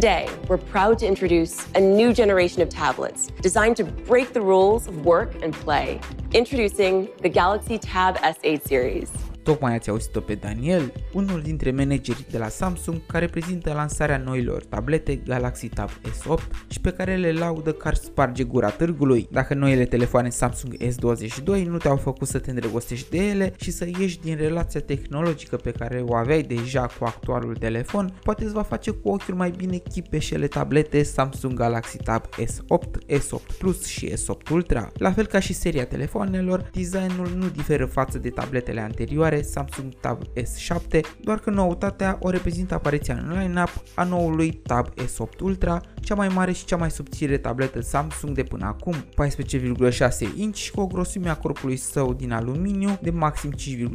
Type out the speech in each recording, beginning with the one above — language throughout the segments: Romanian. Today, we're proud to introduce a new generation of tablets designed to break the rules of work and play. Introducing the Galaxy Tab S8 series. Tocmai ați auzit-o pe Daniel, unul dintre managerii de la Samsung, care prezintă lansarea noilor tablete Galaxy Tab S8 și pe care le laudă că ar sparge gura târgului. Dacă noile telefoane Samsung S22 nu te-au făcut să te îndrăgostești de ele și să ieși din relația tehnologică pe care o aveai deja cu actualul telefon, poate îți va face cu ochiul mai bine chipeșele tablete Samsung Galaxy Tab S8, S8 Plus și S8 Ultra. La fel ca și seria telefoanelor, designul nu diferă față de tabletele anterioare Samsung Tab S7, doar că noutatea o reprezintă apariția în line-up a noului Tab S8 Ultra, cea mai mare și cea mai subțire tabletă Samsung de până acum, 14,6 inch cu o grosime a corpului său din aluminiu de maxim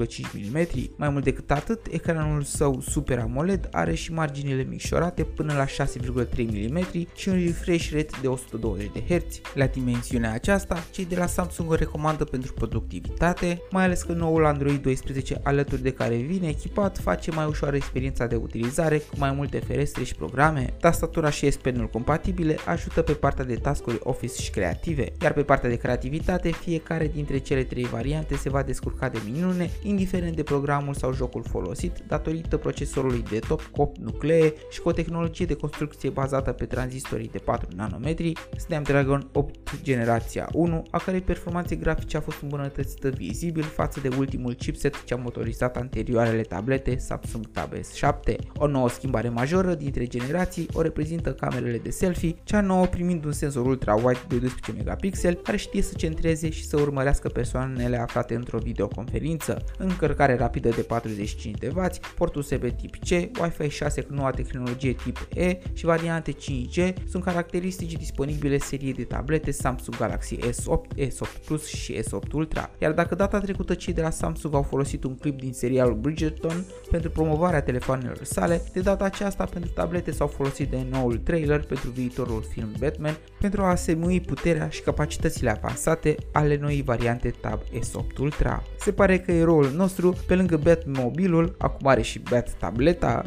5,5 mm. Mai mult decât atât, ecranul său Super AMOLED are și marginile micșorate până la 6,3 mm și un refresh rate de 120 de Hz. La dimensiunea aceasta, cei de la Samsung o recomandă pentru productivitate, mai ales că noul Android 12 alături de care vine echipat face mai ușoară experiența de utilizare cu mai multe ferestre și programe. Tastatura și S-Penul compatibile ajută pe partea de taskuri office și creative, iar pe partea de creativitate fiecare dintre cele trei variante se va descurca de minune, indiferent de programul sau jocul folosit, datorită procesorului de top cu 8 nuclee și cu o tehnologie de construcție bazată pe tranzistorii de 4 nanometri, Snapdragon 8 generația 1, a cărei performanțe grafice a fost îmbunătățită vizibil față de ultimul chipset ce a motorizat anterioarele tablete Samsung Tab S7. O nouă schimbare majoră dintre generații o reprezintă camerele de selfie, cea nouă primind un senzor ultra-wide de 12 megapixel care știe să centreze și să urmărească persoanele aflate într-o videoconferință, încărcare rapidă de 45W, port USB tip C, Wi-Fi 6 cu noua tehnologie tip E și variante 5G sunt caracteristici disponibile seriei de tablete Samsung Galaxy S8, S8 Plus și S8 Ultra. Iar dacă data trecută cei de la Samsung au folosit un clip din serialul Bridgerton pentru promovarea telefoanelor sale, de data aceasta pentru tablete s-au folosit de noul trailer pentru viitorul film Batman pentru a asemui puterea și capacitățile avansate ale noii variante Tab S8 Ultra. Se pare că eroul nostru, pe lângă Batmobilul, acum are și Bat-tableta.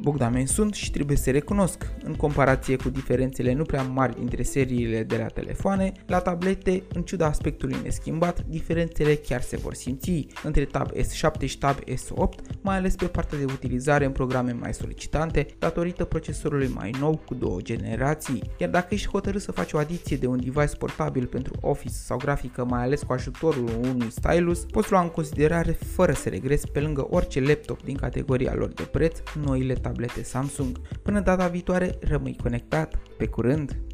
Bogdan Men sunt și trebuie să recunosc, în comparație cu diferențele nu prea mari dintre seriile de la telefoane, la tablete, în ciuda aspectului neschimbat, diferențele chiar se vor simți între Tab S7 și Tab S8, mai ales pe partea de utilizare în programe mai solicitante, datorită procesorului mai nou cu două generații. Iar dacă ești hotărât să faci o adiție de un device portabil pentru office sau grafică, mai ales cu ajutorul unui stylus, poți lua în considerare fără să regresi, pe lângă orice laptop din categoria lor de preț, noile tablete Samsung. Până data viitoare, rămâi conectat. Pe curând!